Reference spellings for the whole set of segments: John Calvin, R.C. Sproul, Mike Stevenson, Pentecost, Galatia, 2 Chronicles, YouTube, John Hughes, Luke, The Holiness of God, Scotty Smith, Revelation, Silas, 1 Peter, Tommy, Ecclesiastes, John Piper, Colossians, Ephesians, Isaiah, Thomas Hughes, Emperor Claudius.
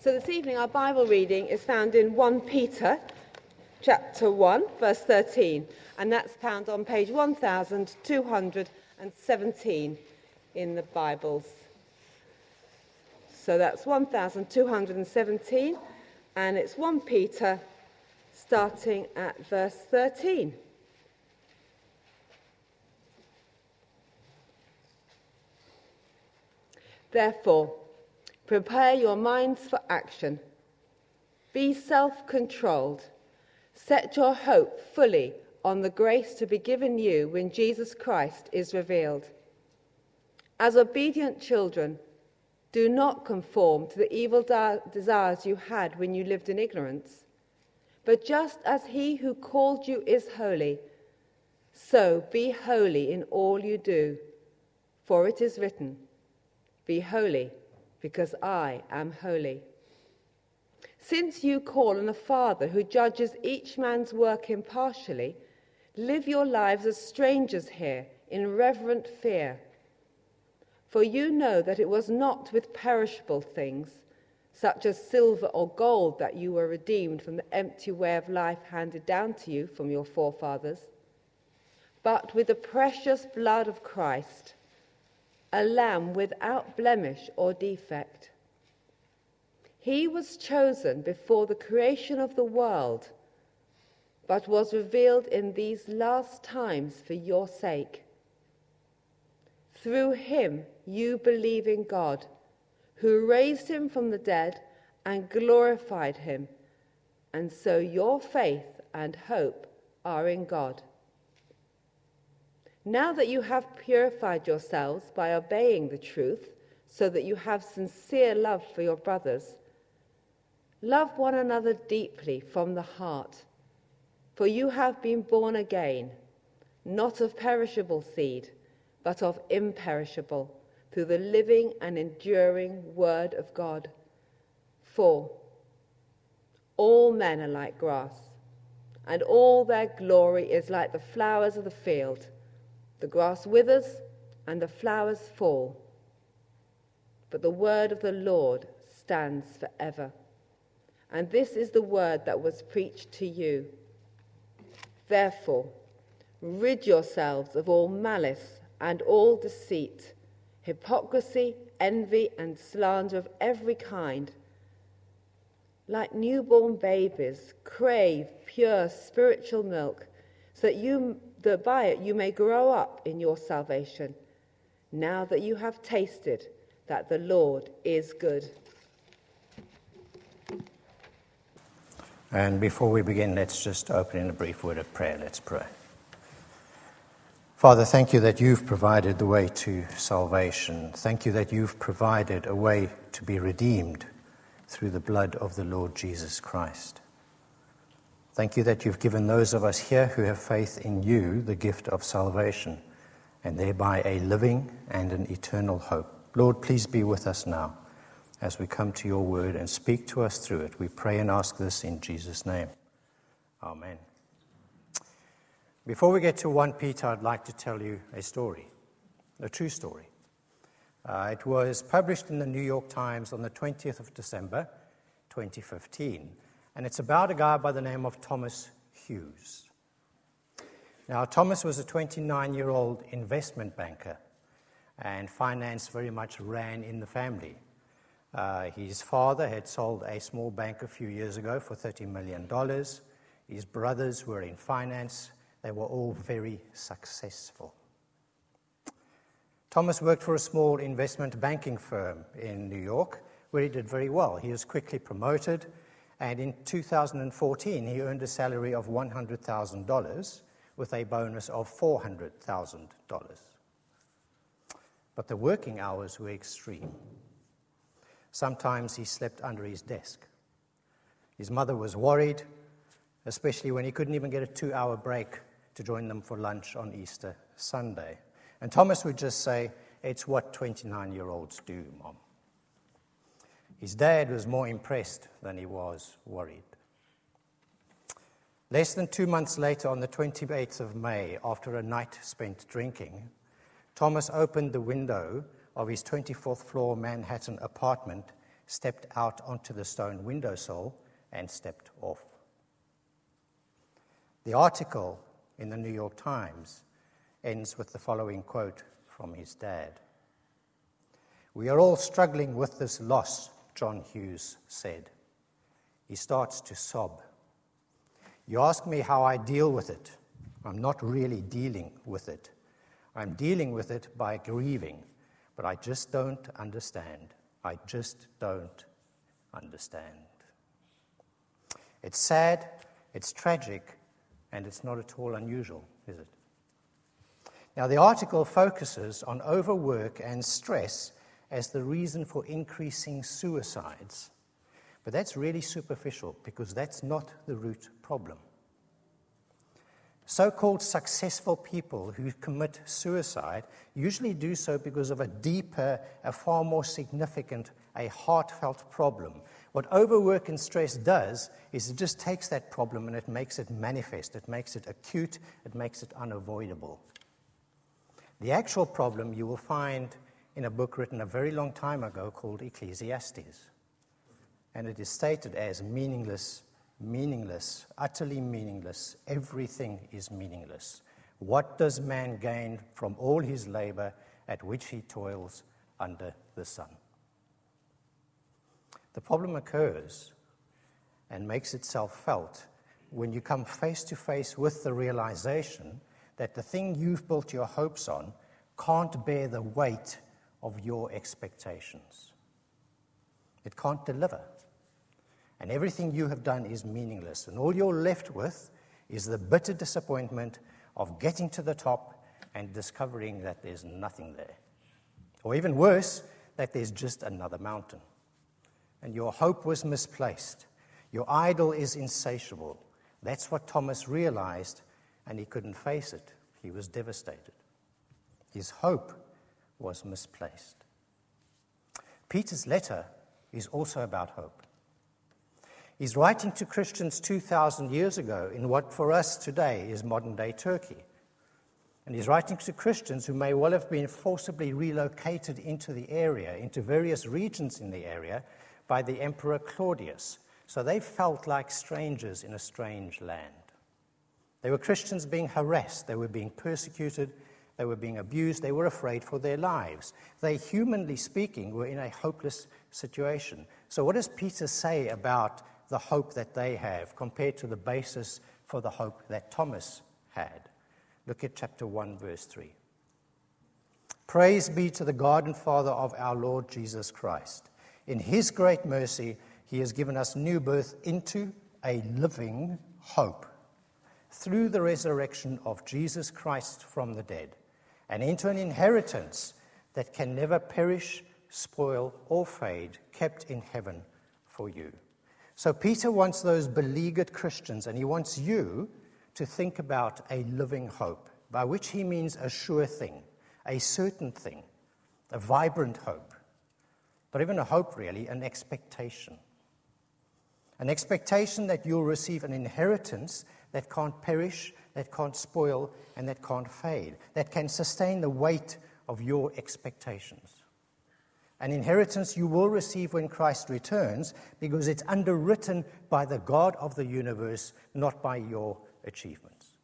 So this evening our Bible reading is found in 1 Peter chapter 1 verse 13, and that's found on page 1217 in the Bibles. So that's 1217, and it's 1 Peter starting at verse 13. Therefore, prepare your minds for action. Be self-controlled. Set your hope fully on the grace to be given you when Jesus Christ is revealed. As obedient children, do not conform to the evil desires you had when you lived in ignorance. But just as he who called you is holy, so be holy in all you do. For it is written, "Be holy, because I am holy." Since you call on a Father who judges each man's work impartially, live your lives as strangers here in reverent fear. For you know that it was not with perishable things, such as silver or gold, that you were redeemed from the empty way of life handed down to you from your forefathers, but with the precious blood of Christ, a lamb without blemish or defect. He was chosen before the creation of the world, but was revealed in these last times for your sake. Through him you believe in God, who raised him from the dead and glorified him, and so your faith and hope are in God. Now that you have purified yourselves by obeying the truth, so that you have sincere love for your brothers, love one another deeply from the heart, for you have been born again, not of perishable seed, but of imperishable, through the living and enduring word of God. For all men are like grass, and all their glory is like the flowers of the field. The grass withers and the flowers fall, but the word of the Lord stands forever. And this is the word that was preached to you. Therefore, rid yourselves of all malice and all deceit, hypocrisy, envy, and slander of every kind. Like newborn babies, crave pure spiritual milk, so that by it you may grow up in your salvation, now that you have tasted that the Lord is good. And before we begin, let's just open in a brief word of prayer. Let's pray. Father, thank you that you've provided the way to salvation. Thank you that you've provided a way to be redeemed through the blood of the Lord Jesus Christ. Thank you that you've given those of us here who have faith in you the gift of salvation, and thereby a living and an eternal hope. Lord, please be with us now as we come to your word, and speak to us through it. We pray and ask this in Jesus' name. Amen. Before we get to 1 Peter, I'd like to tell you a story, a true story. It was published in the New York Times on the 20th of December, 2015, and it's about a guy by the name of Thomas Hughes. Now, Thomas was a 29-year-old investment banker, and finance very much ran in the family. His father had sold a small bank a few years ago for $30 million. His brothers were in finance. They were all very successful. Thomas worked for a small investment banking firm in New York, where he did very well. He was quickly promoted, and in 2014, he earned a salary of $100,000 with a bonus of $400,000. But the working hours were extreme. Sometimes he slept under his desk. His mother was worried, especially when he couldn't even get a 2-hour break to join them for lunch on Easter Sunday. And Thomas would just say, "It's what 29-year-olds do, Mom." His dad was more impressed than he was worried. Less than 2 months later, on the 28th of May, after a night spent drinking, Thomas opened the window of his 24th floor Manhattan apartment stepped out onto the stone windowsill and stepped off. The article in the New York Times ends with the following quote from his dad. "We are all struggling with this loss," John Hughes said. He starts to sob. "You ask me how I deal with it. I'm not really dealing with it. I'm dealing with it by grieving, but I just don't understand. I just don't understand." It's sad, it's tragic, and it's not at all unusual, is it? Now, the article focuses on overwork and stress as the reason for increasing suicides. But that's really superficial, because that's not the root problem. So-called successful people who commit suicide usually do so because of a deeper, a far more significant, a heartfelt problem. What overwork and stress does is it just takes that problem and it makes it manifest, it makes it acute, it makes it unavoidable. The actual problem you will find in a book written a very long time ago called Ecclesiastes. And it is stated as meaningless, utterly meaningless. Everything is meaningless. What does man gain from all his labor at which he toils under the sun? The problem occurs and makes itself felt when you come face to face with the realization that the thing you've built your hopes on can't bear the weight of your expectations. It can't deliver. And everything you have done is meaningless. And all you're left with is the bitter disappointment of getting to the top and discovering that there's nothing there. Or even worse, that there's just another mountain. And your hope was misplaced. Your idol is insatiable. That's what Thomas realized, and he couldn't face it. He was devastated. His hope was misplaced. Peter's letter is also about hope. He's writing to Christians 2,000 years ago in what for us today is modern-day Turkey. And he's writing to Christians who may well have been forcibly relocated into the area, into various regions in the area, by the Emperor Claudius. So they felt like strangers in a strange land. They were Christians being harassed, they were being persecuted, they were being abused, they were afraid for their lives. They, humanly speaking, were in a hopeless situation. So what does Peter say about the hope that they have compared to the basis for the hope that Thomas had? Look at chapter 1, verse 3. "Praise be to the God and Father of our Lord Jesus Christ. In his great mercy, he has given us new birth into a living hope through the resurrection of Jesus Christ from the dead, and into an inheritance that can never perish, spoil, or fade, kept in heaven for you." So Peter wants those beleaguered Christians, and he wants you to think about a living hope, by which he means a sure thing, a certain thing, a vibrant hope. Not even a hope, really, an expectation. An expectation that you'll receive an inheritance that can't perish, that can't spoil, and that can't fade, that can sustain the weight of your expectations. An inheritance you will receive when Christ returns, because it's underwritten by the God of the universe, not by your achievements.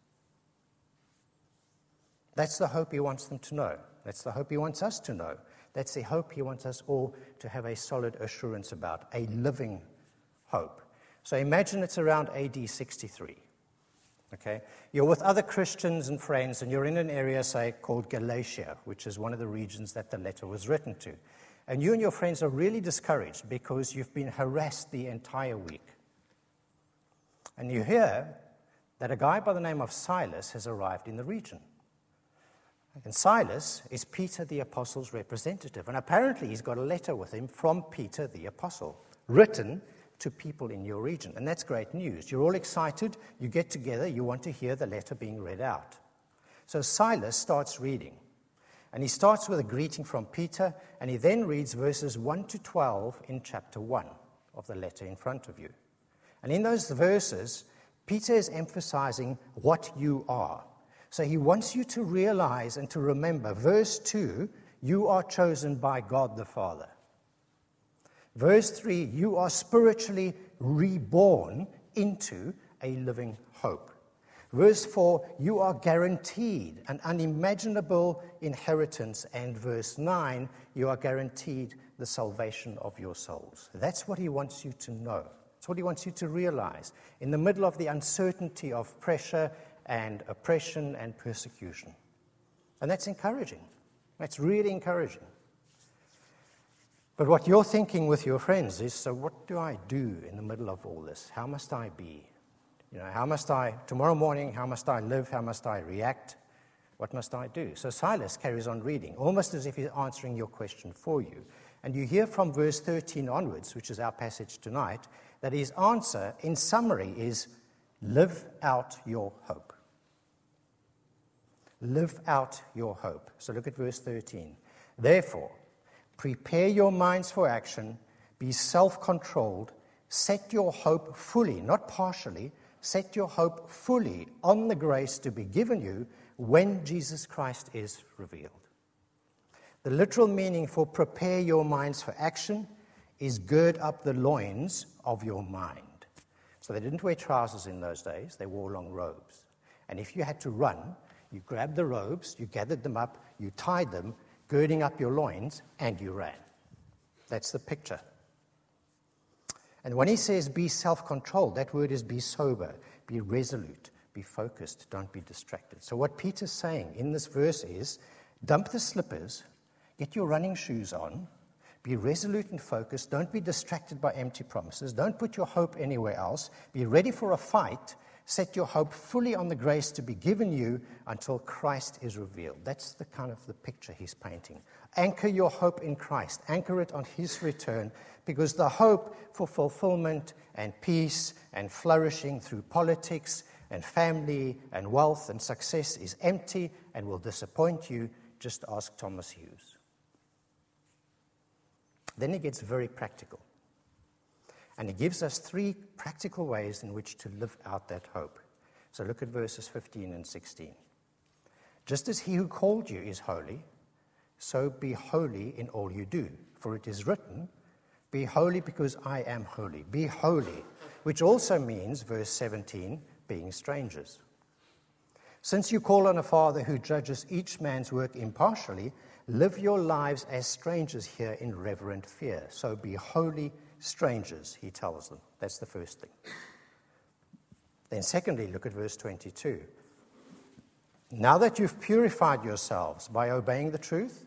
That's the hope he wants them to know. That's the hope he wants us to know. That's the hope he wants us all to have a solid assurance about, a living hope. So imagine it's around AD 63. Okay? You're with other Christians and friends, and you're in an area, say, called Galatia, which is one of the regions that the letter was written to. And you and your friends are really discouraged because you've been harassed the entire week. And you hear that a guy by the name of Silas has arrived in the region. And Silas is Peter the Apostle's representative. And apparently he's got a letter with him from Peter the Apostle, written to people in your region. And that's great news. You're all excited. You get together. You want to hear the letter being read out. So Silas starts reading. And he starts with a greeting from Peter, and he then reads verses 1 to 12 in chapter 1 of the letter in front of you. And in those verses, Peter is emphasizing what you are. So he wants you to realize and to remember, verse 2, you are chosen by God the Father. Verse 3, you are spiritually reborn into a living hope. Verse 4, you are guaranteed an unimaginable inheritance. And verse 9, you are guaranteed the salvation of your souls. That's what he wants you to know. That's what he wants you to realize in the middle of the uncertainty of pressure and oppression and persecution. And that's encouraging. That's really encouraging. But what you're thinking with your friends is, so what do I do in the middle of all this? How must I be? You know, tomorrow morning, how must I live? How must I react? What must I do? So Silas carries on reading, almost as if he's answering your question for you. And you hear from verse 13 onwards, which is our passage tonight, that his answer, in summary, is live out your hope. Live out your hope. So look at verse 13. Therefore, prepare your minds for action, be self-controlled, set your hope fully, not partially, set your hope fully on the grace to be given you when Jesus Christ is revealed. The literal meaning for prepare your minds for action is gird up the loins of your mind. So they didn't wear trousers in those days, they wore long robes. And if you had to run, you grabbed the robes, you gathered them up, you tied them, girding up your loins, and you ran. That's the picture. And when he says be self-controlled, that word is be sober, be resolute, be focused, don't be distracted. So what Peter's saying in this verse is, dump the slippers, get your running shoes on, be resolute and focused, don't be distracted by empty promises, don't put your hope anywhere else, be ready for a fight, set your hope fully on the grace to be given you until Christ is revealed. That's the kind of the picture he's painting. Anchor your hope in Christ. Anchor it on his return, because the hope for fulfillment and peace and flourishing through politics and family and wealth and success is empty and will disappoint you. Just ask Thomas Hughes. Then he gets very practical. And he gives us three practical ways in which to live out that hope. So look at verses 15 and 16. Just as he who called you is holy, so be holy in all you do. For it is written, be holy because I am holy. Be holy, which also means, verse 17, being strangers. Since you call on a Father who judges each man's work impartially, live your lives as strangers here in reverent fear. So be holy strangers, he tells them. That's the first thing. Then secondly, look at verse 22. Now that you've purified yourselves by obeying the truth,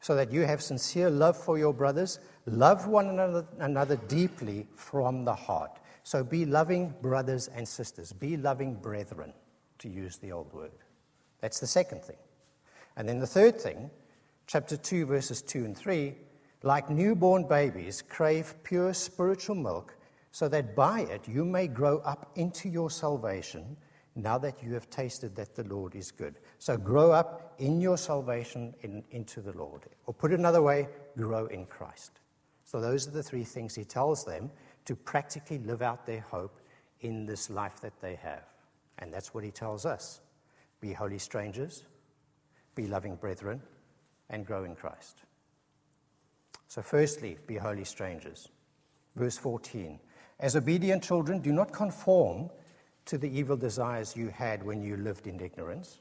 so that you have sincere love for your brothers, love one another deeply from the heart. So be loving brothers and sisters. Be loving brethren, to use the old word. That's the second thing. And then the third thing, chapter 2, verses 2 and 3, like newborn babies, crave pure spiritual milk, so that by it you may grow up into your salvation, now that you have tasted that the Lord is good. So grow up in your salvation into the Lord. Or put another way, grow in Christ. So those are the three things he tells them to practically live out their hope in this life that they have. And that's what he tells us. Be holy strangers, be loving brethren, and grow in Christ. So firstly, be holy strangers. Verse 14, as obedient children, do not conform to the evil desires you had when you lived in ignorance.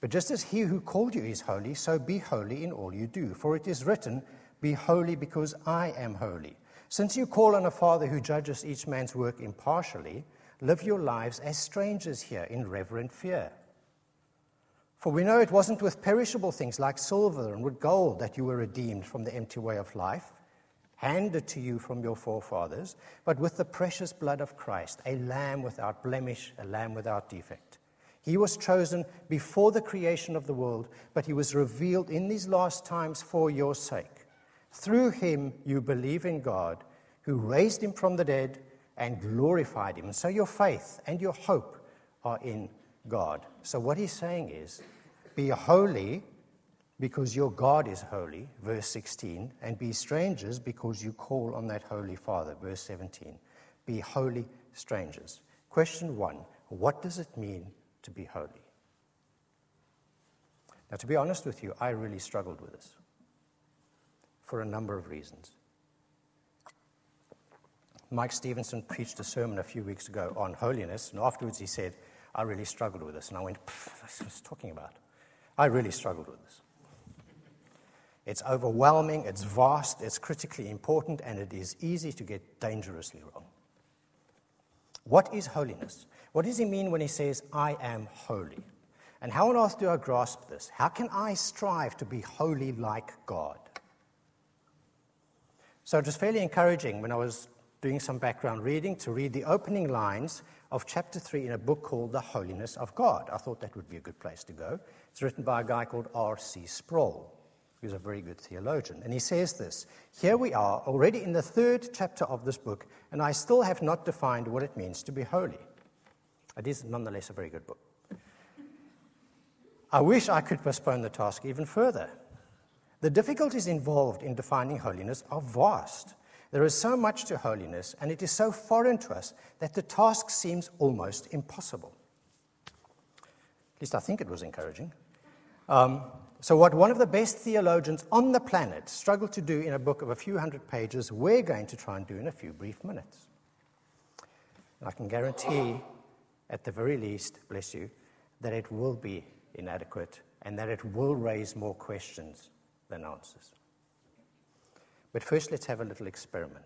But just as he who called you is holy, so be holy in all you do. For it is written, be holy because I am holy. Since you call on a Father who judges each man's work impartially, live your lives as strangers here in reverent fear. For we know it wasn't with perishable things like silver and with gold that you were redeemed from the empty way of life, handed to you from your forefathers, but with the precious blood of Christ, a lamb without blemish, a lamb without defect. He was chosen before the creation of the world, but he was revealed in these last times for your sake. Through him you believe in God, who raised him from the dead and glorified him. And so your faith and your hope are in God. So what he's saying is, be holy because your God is holy, verse 16, and be strangers because you call on that holy Father, verse 17. Be holy strangers. Question 1, what does it mean to be holy? Now, to be honest with you, I really struggled with this for a number of reasons. Mike Stevenson preached a sermon a few weeks ago on holiness, and afterwards he said, I really struggled with this. And I went, that's what I was talking about. I really struggled with this. It's overwhelming, it's vast, it's critically important, and it is easy to get dangerously wrong. What is holiness? What does he mean when he says, I am holy? And how on earth do I grasp this? How can I strive to be holy like God? So it was fairly encouraging when I was doing some background reading to read the opening lines of chapter 3 in a book called The Holiness of God. I thought that would be a good place to go. It's written by a guy called R.C. Sproul, who's a very good theologian. And he says this, here we are already in the third chapter of this book, and I still have not defined what it means to be holy. It is nonetheless a very good book. I wish I could postpone the task even further. The difficulties involved in defining holiness are vast. There is so much to holiness, and it is so foreign to us that the task seems almost impossible. At least I think it was encouraging. So what one of the best theologians on the planet struggled to do in a book of a few hundred pages, we're going to try and do in a few brief minutes. And I can guarantee, at the very least, bless you, that it will be inadequate and that it will raise more questions than answers. But first, let's have a little experiment.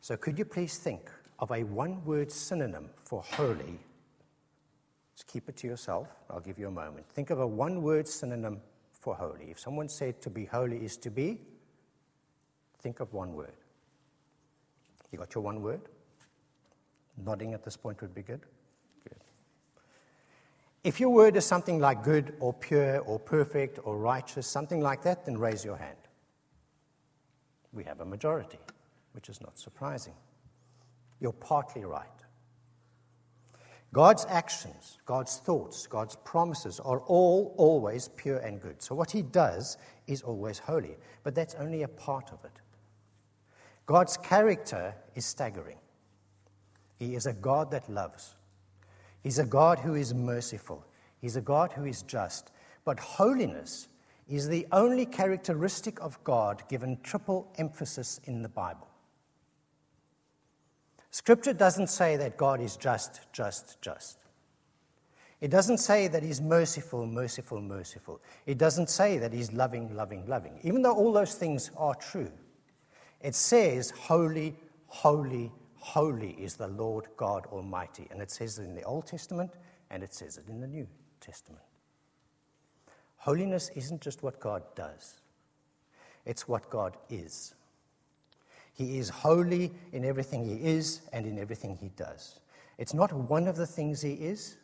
So could you please think of a one-word synonym for holy? Just keep it to yourself. I'll give you a moment. Think of a one-word synonym for holy. If someone said to be holy is to be, think of one word. You got your one word? Nodding at this point would be good. Good. If your word is something like good or pure or perfect or righteous, something like that, then raise your hand. We have a majority, which is not surprising. You're partly right. God's actions, God's thoughts, God's promises are all always pure and good. So what he does is always holy, but that's only a part of it. God's character is staggering. He is a God that loves. He's a God who is merciful. He's a God who is just. But holiness is the only characteristic of God given triple emphasis in the Bible. Scripture doesn't say that God is just. It doesn't say that he's merciful. It doesn't say that he's loving. Even though all those things are true, it says holy is the Lord God Almighty. And it says it in the Old Testament, and it says it in the New Testament. Holiness isn't just what God does. It's what God is. He is holy in everything he is and in everything he does. It's not one of the things he is.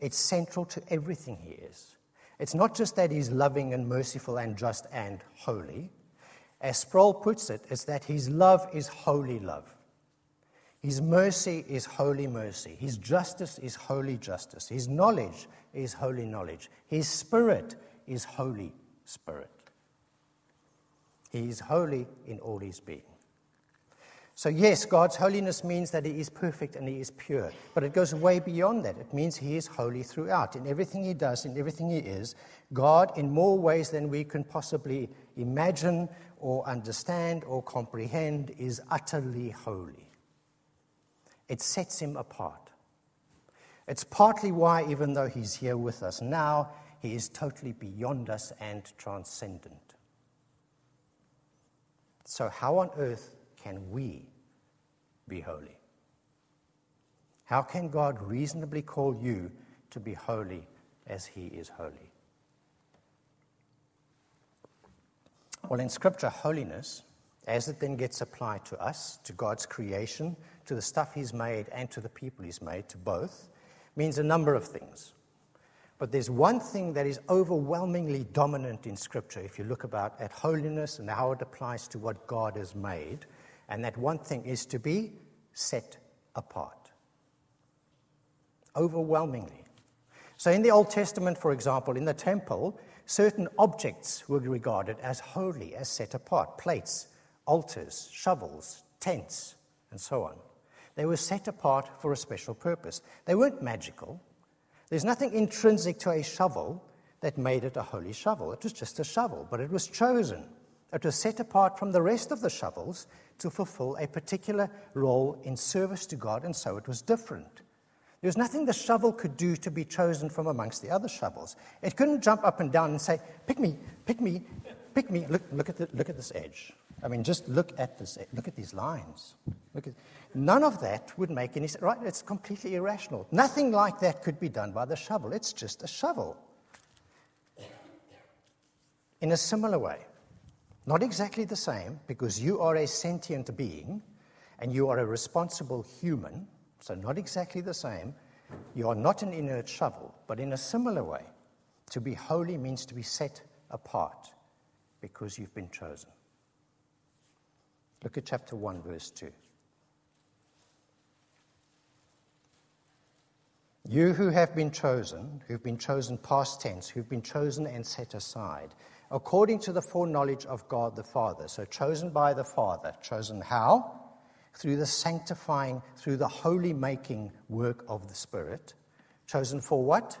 It's central to everything he is. It's not just that he's loving and merciful and just and holy. As Sproul puts it, it's that his love is holy love. His mercy is holy mercy. His justice is holy justice. His knowledge is holy knowledge. His spirit is Holy Spirit. He is holy in all his being. So yes, God's holiness means that he is perfect and he is pure, but it goes way beyond that. It means he is holy throughout. In everything he does, in everything he is, God, in more ways than we can possibly imagine or understand or comprehend, is utterly holy. It sets him apart. It's partly why, even though he's here with us now, he is totally beyond us and transcendent. So how on earth can we be holy? How can God reasonably call you to be holy as he is holy? Well, in Scripture, holiness, as it then gets applied to us, to God's creation, to the stuff he's made and to the people he's made, to both, means a number of things. But there's one thing that is overwhelmingly dominant in Scripture if you look about at holiness and how it applies to what God has made, and that one thing is to be set apart. Overwhelmingly. So in the Old Testament, for example, in the temple, certain objects were regarded as holy, as set apart. Plates, altars, shovels, tents, and so on. They were set apart for a special purpose. They weren't magical. There's nothing intrinsic to a shovel that made it a holy shovel. It was just a shovel, but it was chosen It was set apart from the rest of the shovels to fulfill a particular role in service to God, and so it was different. There was nothing the shovel could do to be chosen from amongst the other shovels. It couldn't jump up and down and say, "Pick me, pick me, pick me." Look at this edge. I mean, just look at this. Look at these lines. None of that would make any sense. Right? It's completely irrational. Nothing like that could be done by the shovel. It's just a shovel. In a similar way, not exactly the same, because you are a sentient being and you are a responsible human, so not exactly the same. You are not an inert shovel, but in a similar way, to be holy means to be set apart because you've been chosen. Look at chapter 1, verse 2. You who have been chosen, past tense, who've been chosen and set aside, according to the foreknowledge of God the Father. So chosen by the Father. Chosen how? Through the sanctifying, through the holy making work of the Spirit. Chosen for what?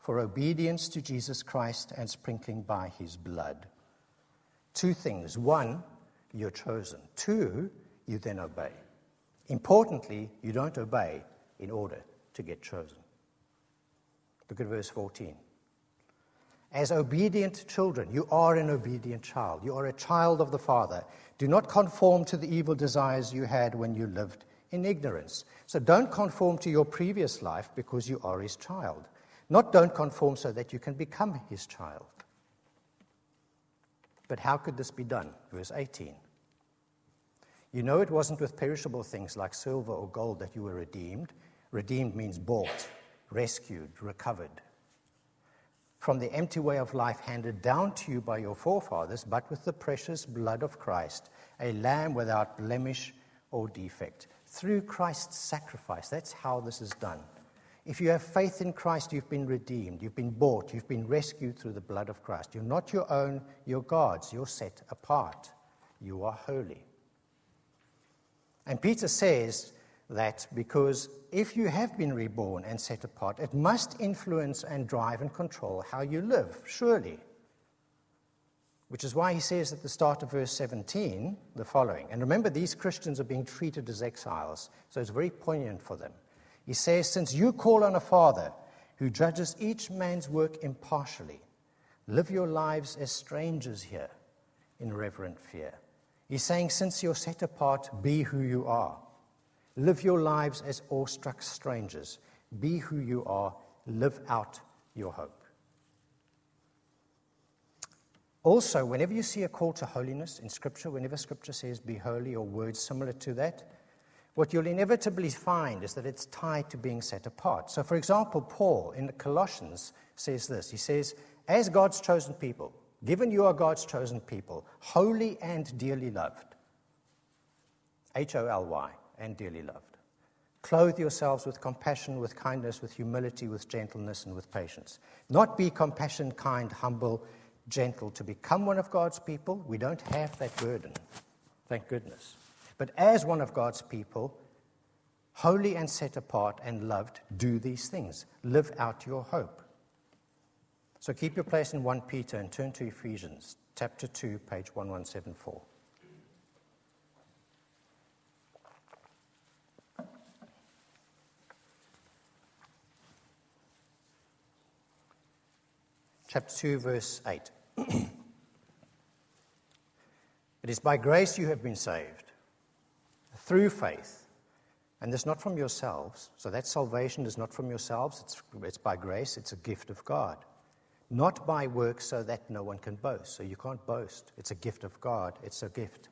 For obedience to Jesus Christ and sprinkling by his blood. Two things. One, you're chosen. Two, you then obey. Importantly, you don't obey in order to get chosen. Look at verse 14. As obedient children, you are an obedient child. You are a child of the Father. Do not conform to the evil desires you had when you lived in ignorance. So don't conform to your previous life because you are his child. Not don't conform so that you can become his child. But how could this be done? Verse 18. You know it wasn't with perishable things like silver or gold that you were redeemed. Redeemed means bought, rescued, recovered. From the empty way of life handed down to you by your forefathers, but with the precious blood of Christ, a lamb without blemish or defect. Through Christ's sacrifice, that's how this is done. If you have faith in Christ, you've been redeemed, you've been bought, you've been rescued through the blood of Christ. You're not your own, you're God's, you're set apart. You are holy. And Peter says that because if you have been reborn and set apart, it must influence and drive and control how you live, surely. Which is why he says at the start of verse 17 the following. And remember, these Christians are being treated as exiles, so it's very poignant for them. He says, since you call on a Father who judges each man's work impartially, live your lives as strangers here in reverent fear. He's saying, since you're set apart, be who you are. Live your lives as awestruck strangers. Be who you are. Live out your hope. Also, whenever you see a call to holiness in Scripture, whenever Scripture says be holy or words similar to that, what you'll inevitably find is that it's tied to being set apart. So, for example, Paul in Colossians says this. He says, as God's chosen people, given you are God's chosen people, holy and dearly loved. H-O-L-Y. And dearly loved. Clothe yourselves with compassion, with kindness, with humility, with gentleness, and with patience. Not be compassion, kind, humble, gentle. To become one of God's people, we don't have that burden, thank goodness. But as one of God's people, holy and set apart and loved, do these things. Live out your hope. So keep your place in 1 Peter and turn to Ephesians, chapter 2, page 1174. Chapter 2, verse 8. It is by grace you have been saved, through faith, and this not from yourselves. So that salvation is not from yourselves, it's by grace, it's a gift of God. Not by works so that no one can boast. So you can't boast. It's a gift of God, it's a gift.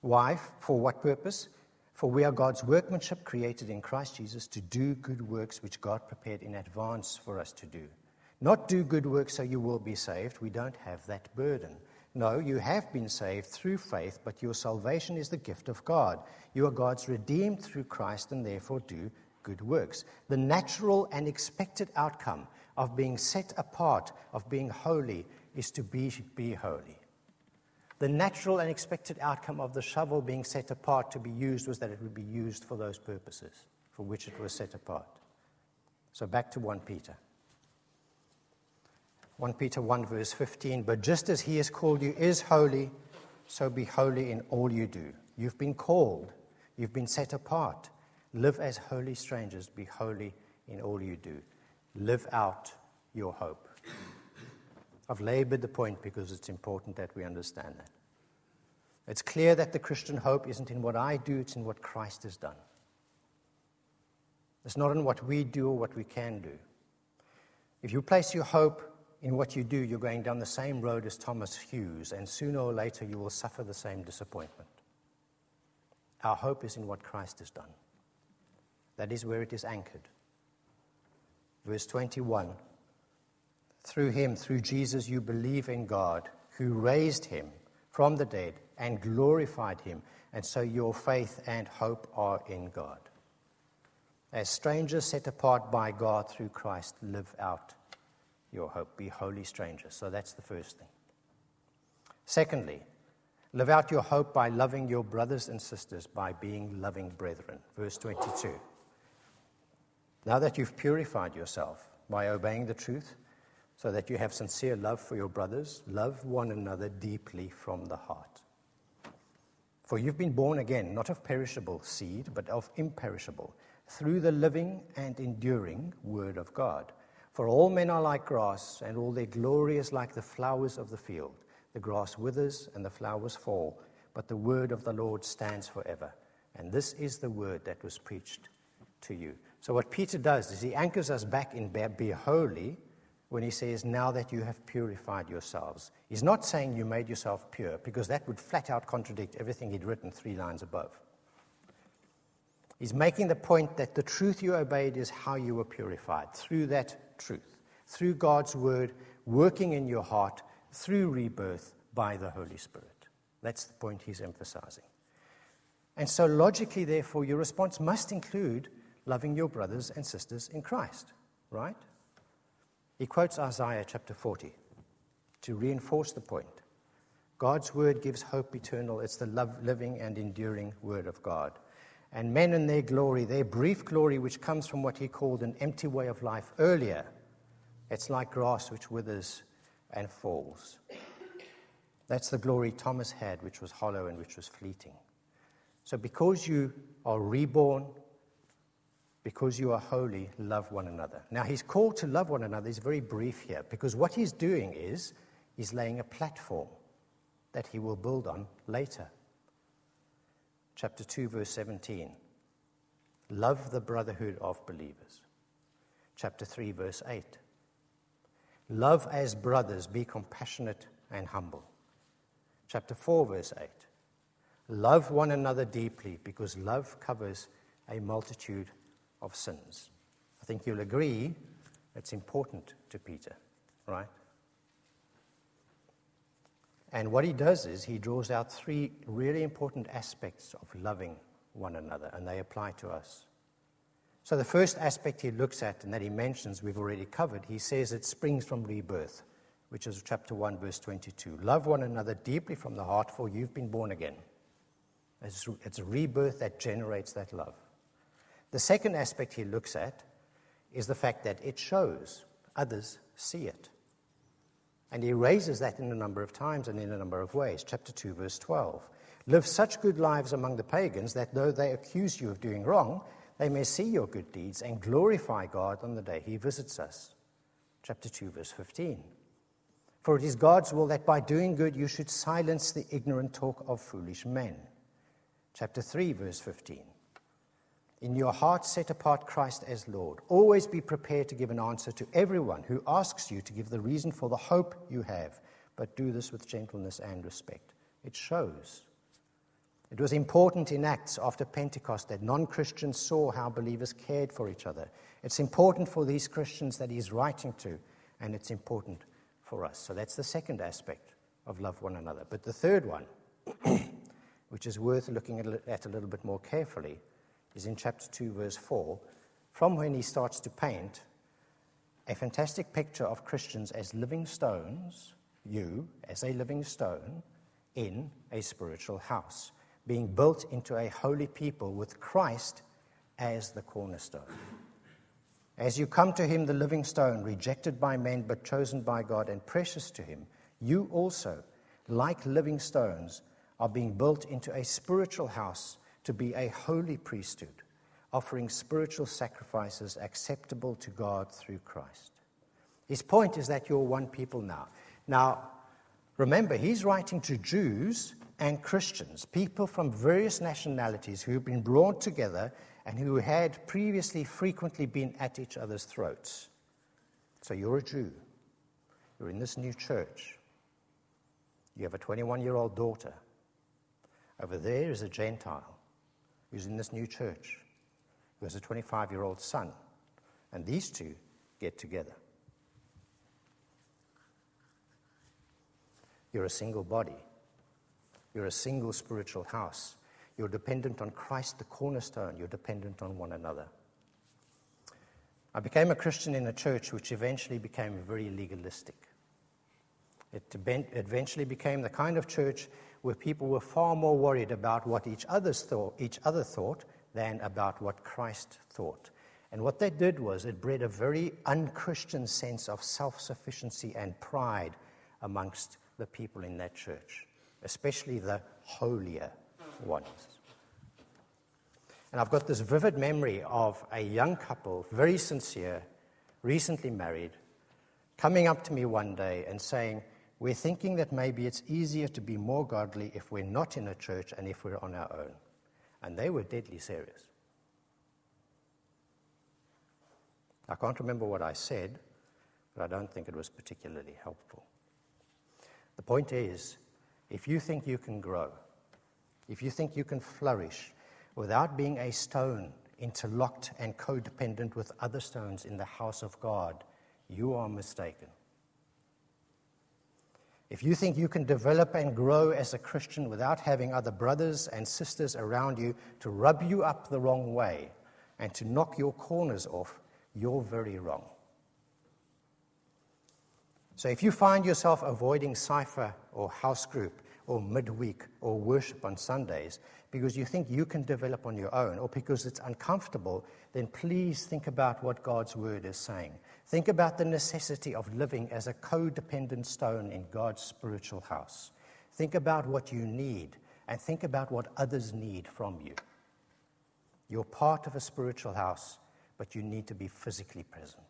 Why? For what purpose? For we are God's workmanship created in Christ Jesus to do good works which God prepared in advance for us to do. Not do good works so you will be saved. We don't have that burden. No, you have been saved through faith, but your salvation is the gift of God. You are God's redeemed through Christ and therefore do good works. The natural and expected outcome of being set apart, of being holy, is to be holy. The natural and expected outcome of the shovel being set apart to be used was that it would be used for those purposes for which it was set apart. So back to 1 Peter. 1 Peter 1 verse 15, but just as he has called you is holy, so be holy in all you do. You've been called. You've been set apart. Live as holy strangers. Be holy in all you do. Live out your hope. I've labored the point because it's important that we understand that. It's clear that the Christian hope isn't in what I do, it's in what Christ has done. It's not in what we do or what we can do. If you place your hope in what you do, you're going down the same road as Thomas Hughes, and sooner or later you will suffer the same disappointment. Our hope is in what Christ has done. That is where it is anchored. Verse 21, through him, through Jesus, you believe in God, who raised him from the dead and glorified him, and so your faith and hope are in God. As strangers set apart by God through Christ, live out your hope. Be holy strangers. So that's the first thing. Secondly, live out your hope by loving your brothers and sisters, by being loving brethren. Verse 22. Now that you've purified yourself by obeying the truth, so that you have sincere love for your brothers, love one another deeply from the heart. For you've been born again, not of perishable seed, but of imperishable, through the living and enduring Word of God. For all men are like grass, and all their glory is like the flowers of the field. The grass withers and the flowers fall, but the word of the Lord stands forever. And this is the word that was preached to you. So what Peter does is he anchors us back in be holy when he says, now that you have purified yourselves. He's not saying you made yourself pure, because that would flat out contradict everything he'd written 3 lines above. He's making the point that the truth you obeyed is how you were purified, through that truth, through God's word, working in your heart, through rebirth by the Holy Spirit. That's the point he's emphasizing. And so logically, therefore, your response must include loving your brothers and sisters in Christ, right? He quotes Isaiah chapter 40 to reinforce the point. God's word gives hope eternal. It's the living and enduring word of God. And men in their glory, their brief glory, which comes from what he called an empty way of life earlier, it's like grass which withers and falls. That's the glory Thomas had, which was hollow and which was fleeting. So because you are reborn, because you are holy, love one another. Now his call to love one another is very brief here, because what he's doing is he's laying a platform that he will build on later. Chapter 2, verse 17, love the brotherhood of believers. Chapter 3, verse 8, love as brothers, be compassionate and humble. Chapter 4, verse 8, love one another deeply, because love covers a multitude of sins. I think you'll agree it's important to Peter, right? And what he does is he draws out 3 really important aspects of loving one another, and they apply to us. So the first aspect he looks at and that he mentions we've already covered. He says it springs from rebirth, which is chapter 1, verse 22. Love one another deeply from the heart, for you've been born again. It's rebirth that generates that love. The second aspect he looks at is the fact that it shows. Others see it. And he raises that in a number of times and in a number of ways. Chapter 2, verse 12. Live such good lives among the pagans that though they accuse you of doing wrong, they may see your good deeds and glorify God on the day he visits us. Chapter 2, verse 15. For it is God's will that by doing good you should silence the ignorant talk of foolish men. Chapter 3, verse 15. In your heart set apart Christ as Lord. Always be prepared to give an answer to everyone who asks you to give the reason for the hope you have, but do this with gentleness and respect. It shows. It was important in Acts after Pentecost that non-Christians saw how believers cared for each other. It's important for these Christians that he's writing to, and it's important for us. So that's the second aspect of love one another. But the third one, which is worth looking at a little bit more carefully, is in chapter 2, verse 4, from when he starts to paint a fantastic picture of Christians as living stones, you as a living stone, in a spiritual house, being built into a holy people with Christ as the cornerstone. As you come to him, the living stone, rejected by men but chosen by God and precious to him, you also, like living stones, are being built into a spiritual house to be a holy priesthood, offering spiritual sacrifices acceptable to God through Christ. His point is that you're one people now. Now, remember, he's writing to Jews and Christians, people from various nationalities who've been brought together and who had previously frequently been at each other's throats. So you're a Jew. You're in this new church. You have a 21-year-old daughter. Over there is a Gentile who's in this new church, who has a 25-year-old son. And these two get together. You're a single body. You're a single spiritual house. You're dependent on Christ, the cornerstone. You're dependent on one another. I became a Christian in a church which eventually became very legalistic. It eventually became the kind of church where people were far more worried about what each other thought than about what Christ thought. And what they did was it bred a very un-Christian sense of self-sufficiency and pride amongst the people in that church, especially the holier ones. And I've got this vivid memory of a young couple, very sincere, recently married, coming up to me one day and saying, "We're thinking that maybe it's easier to be more godly if we're not in a church and if we're on our own." And they were deadly serious. I can't remember what I said, but I don't think it was particularly helpful. The point is, if you think you can grow, if you think you can flourish without being a stone interlocked and codependent with other stones in the house of God, you are mistaken. If you think you can develop and grow as a Christian without having other brothers and sisters around you to rub you up the wrong way and to knock your corners off, you're very wrong. So if you find yourself avoiding cipher or house group or midweek or worship on Sundays because you think you can develop on your own or because it's uncomfortable, then please think about what God's word is saying. Think about the necessity of living as a codependent stone in God's spiritual house. Think about what you need and think about what others need from you. You're part of a spiritual house, but you need to be physically present.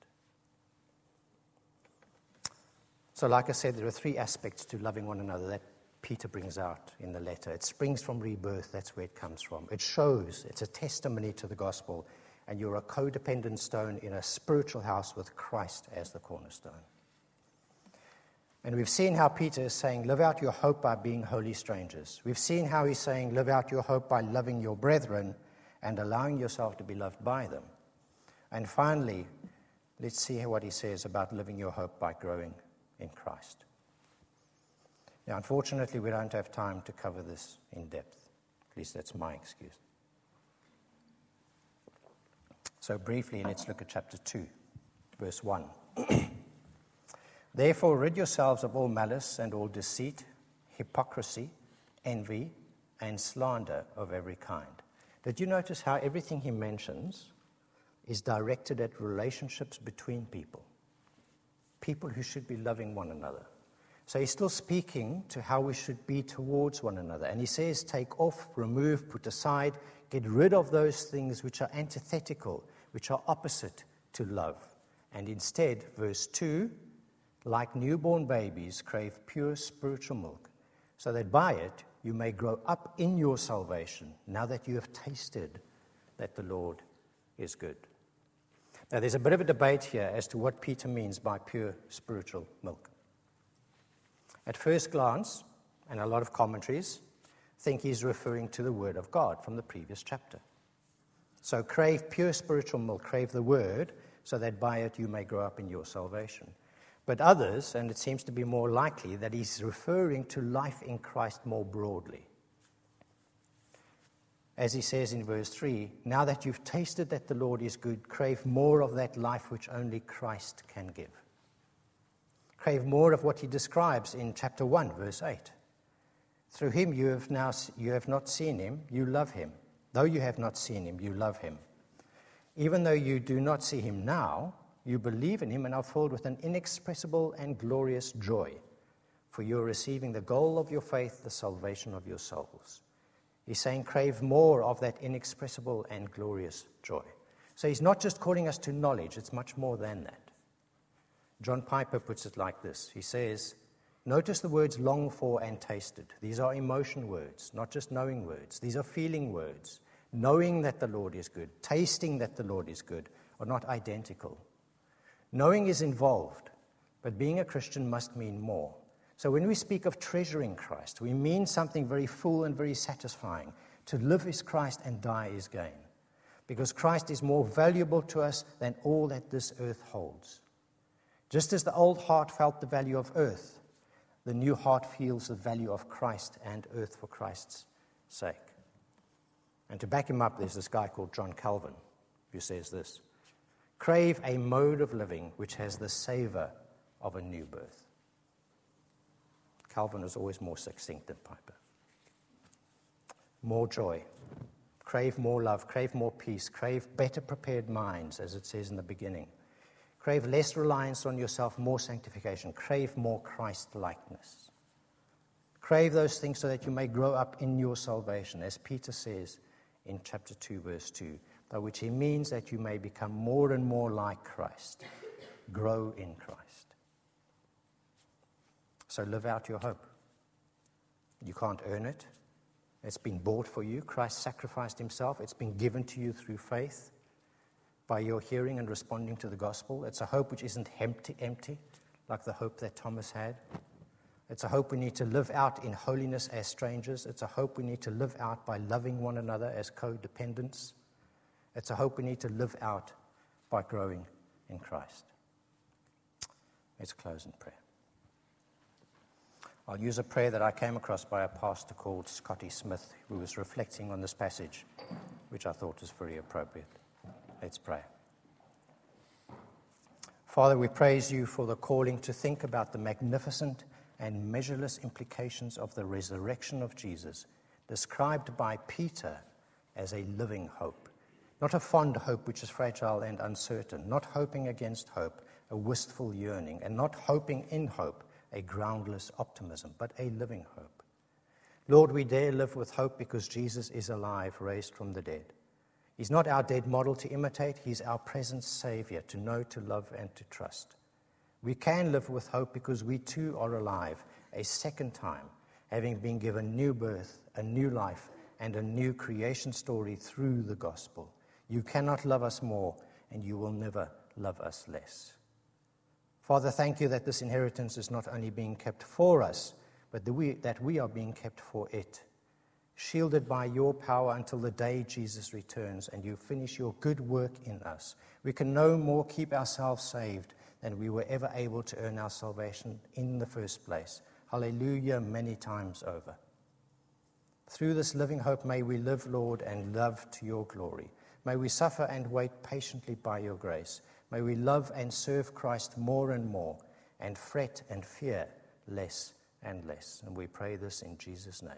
So like I said, there are three aspects to loving one another that Peter brings out in the letter. It springs from rebirth. That's where it comes from. It shows. It's a testimony to the gospel. And you're a codependent stone in a spiritual house with Christ as the cornerstone. And we've seen how Peter is saying, live out your hope by being holy strangers. We've seen how he's saying, live out your hope by loving your brethren and allowing yourself to be loved by them. And finally, let's see what he says about living your hope by growing in Christ. Now, unfortunately, we don't have time to cover this in depth. At least that's my excuse. So briefly, let's look at chapter 2, verse 1. Therefore, rid yourselves of all malice and all deceit, hypocrisy, envy, and slander of every kind. Did you notice how everything he mentions is directed at relationships between people? People who should be loving one another. So he's still speaking to how we should be towards one another. And he says, take off, remove, put aside, get rid of those things which are antithetical, which are opposite to love. And instead, verse 2, like newborn babies, crave pure spiritual milk, so that by it you may grow up in your salvation, now that you have tasted that the Lord is good. Now, there's a bit of a debate here as to what Peter means by pure spiritual milk. At first glance, and a lot of commentaries think he's referring to the Word of God from the previous chapter. So crave pure spiritual milk, crave the Word, so that by it you may grow up in your salvation. But others, and it seems to be more likely, that he's referring to life in Christ more broadly. As he says in verse 3, now that you've tasted that the Lord is good, crave more of that life which only Christ can give. Crave more of what he describes in chapter 1, verse 8. Through him you have not seen him, you love him. Though you have not seen him, you love him. Even though you do not see him now, you believe in him and are filled with an inexpressible and glorious joy, for you are receiving the goal of your faith, the salvation of your souls. He's saying, crave more of that inexpressible and glorious joy. So he's not just calling us to knowledge, it's much more than that. John Piper puts it like this. He says, notice the words long for and tasted. These are emotion words, not just knowing words. These are feeling words. Knowing that the Lord is good, tasting that the Lord is good, are not identical. Knowing is involved, but being a Christian must mean more. So when we speak of treasuring Christ, we mean something very full and very satisfying. To live is Christ and die is gain, because Christ is more valuable to us than all that this earth holds. Just as the old heart felt the value of earth, the new heart feels the value of Christ and earth for Christ's sake. And to back him up, there's this guy called John Calvin who says this: crave a mode of living which has the savor of a new birth. Calvin was always more succinct than Piper. More joy. Crave more love. Crave more peace. Crave better prepared minds, as it says in the beginning. Crave less reliance on yourself, more sanctification. Crave more Christ-likeness. Crave those things so that you may grow up in your salvation, as Peter says in chapter 2, verse 2, by which he means that you may become more and more like Christ. Grow in Christ. So live out your hope. You can't earn it. It's been bought for you. Christ sacrificed himself. It's been given to you through faith, by your hearing and responding to the gospel. It's a hope which isn't empty, like the hope that Thomas had. It's a hope we need to live out in holiness as strangers. It's a hope we need to live out by loving one another as codependents. It's a hope we need to live out by growing in Christ. Let's close in prayer. I'll use a prayer that I came across by a pastor called Scotty Smith, who was reflecting on this passage, which I thought was very appropriate. Let's pray. Father, we praise you for the calling to think about the magnificent and measureless implications of the resurrection of Jesus, described by Peter as a living hope. Not a fond hope which is fragile and uncertain, not hoping against hope, a wistful yearning, and not hoping in hope, a groundless optimism, but a living hope. Lord, we dare live with hope because Jesus is alive, raised from the dead. He's not our dead model to imitate. He's our present Savior to know, to love, and to trust. We can live with hope because we too are alive a second time, having been given new birth, a new life, and a new creation story through the gospel. You cannot love us more, and you will never love us less. Father, thank you that this inheritance is not only being kept for us, but that we are being kept for it, shielded by your power until the day Jesus returns and you finish your good work in us. We can no more keep ourselves saved than we were ever able to earn our salvation in the first place. Hallelujah, many times over. Through this living hope, may we live, Lord, and love to your glory. May we suffer and wait patiently by your grace. May we love and serve Christ more and more, and fret and fear less and less. And we pray this in Jesus' name.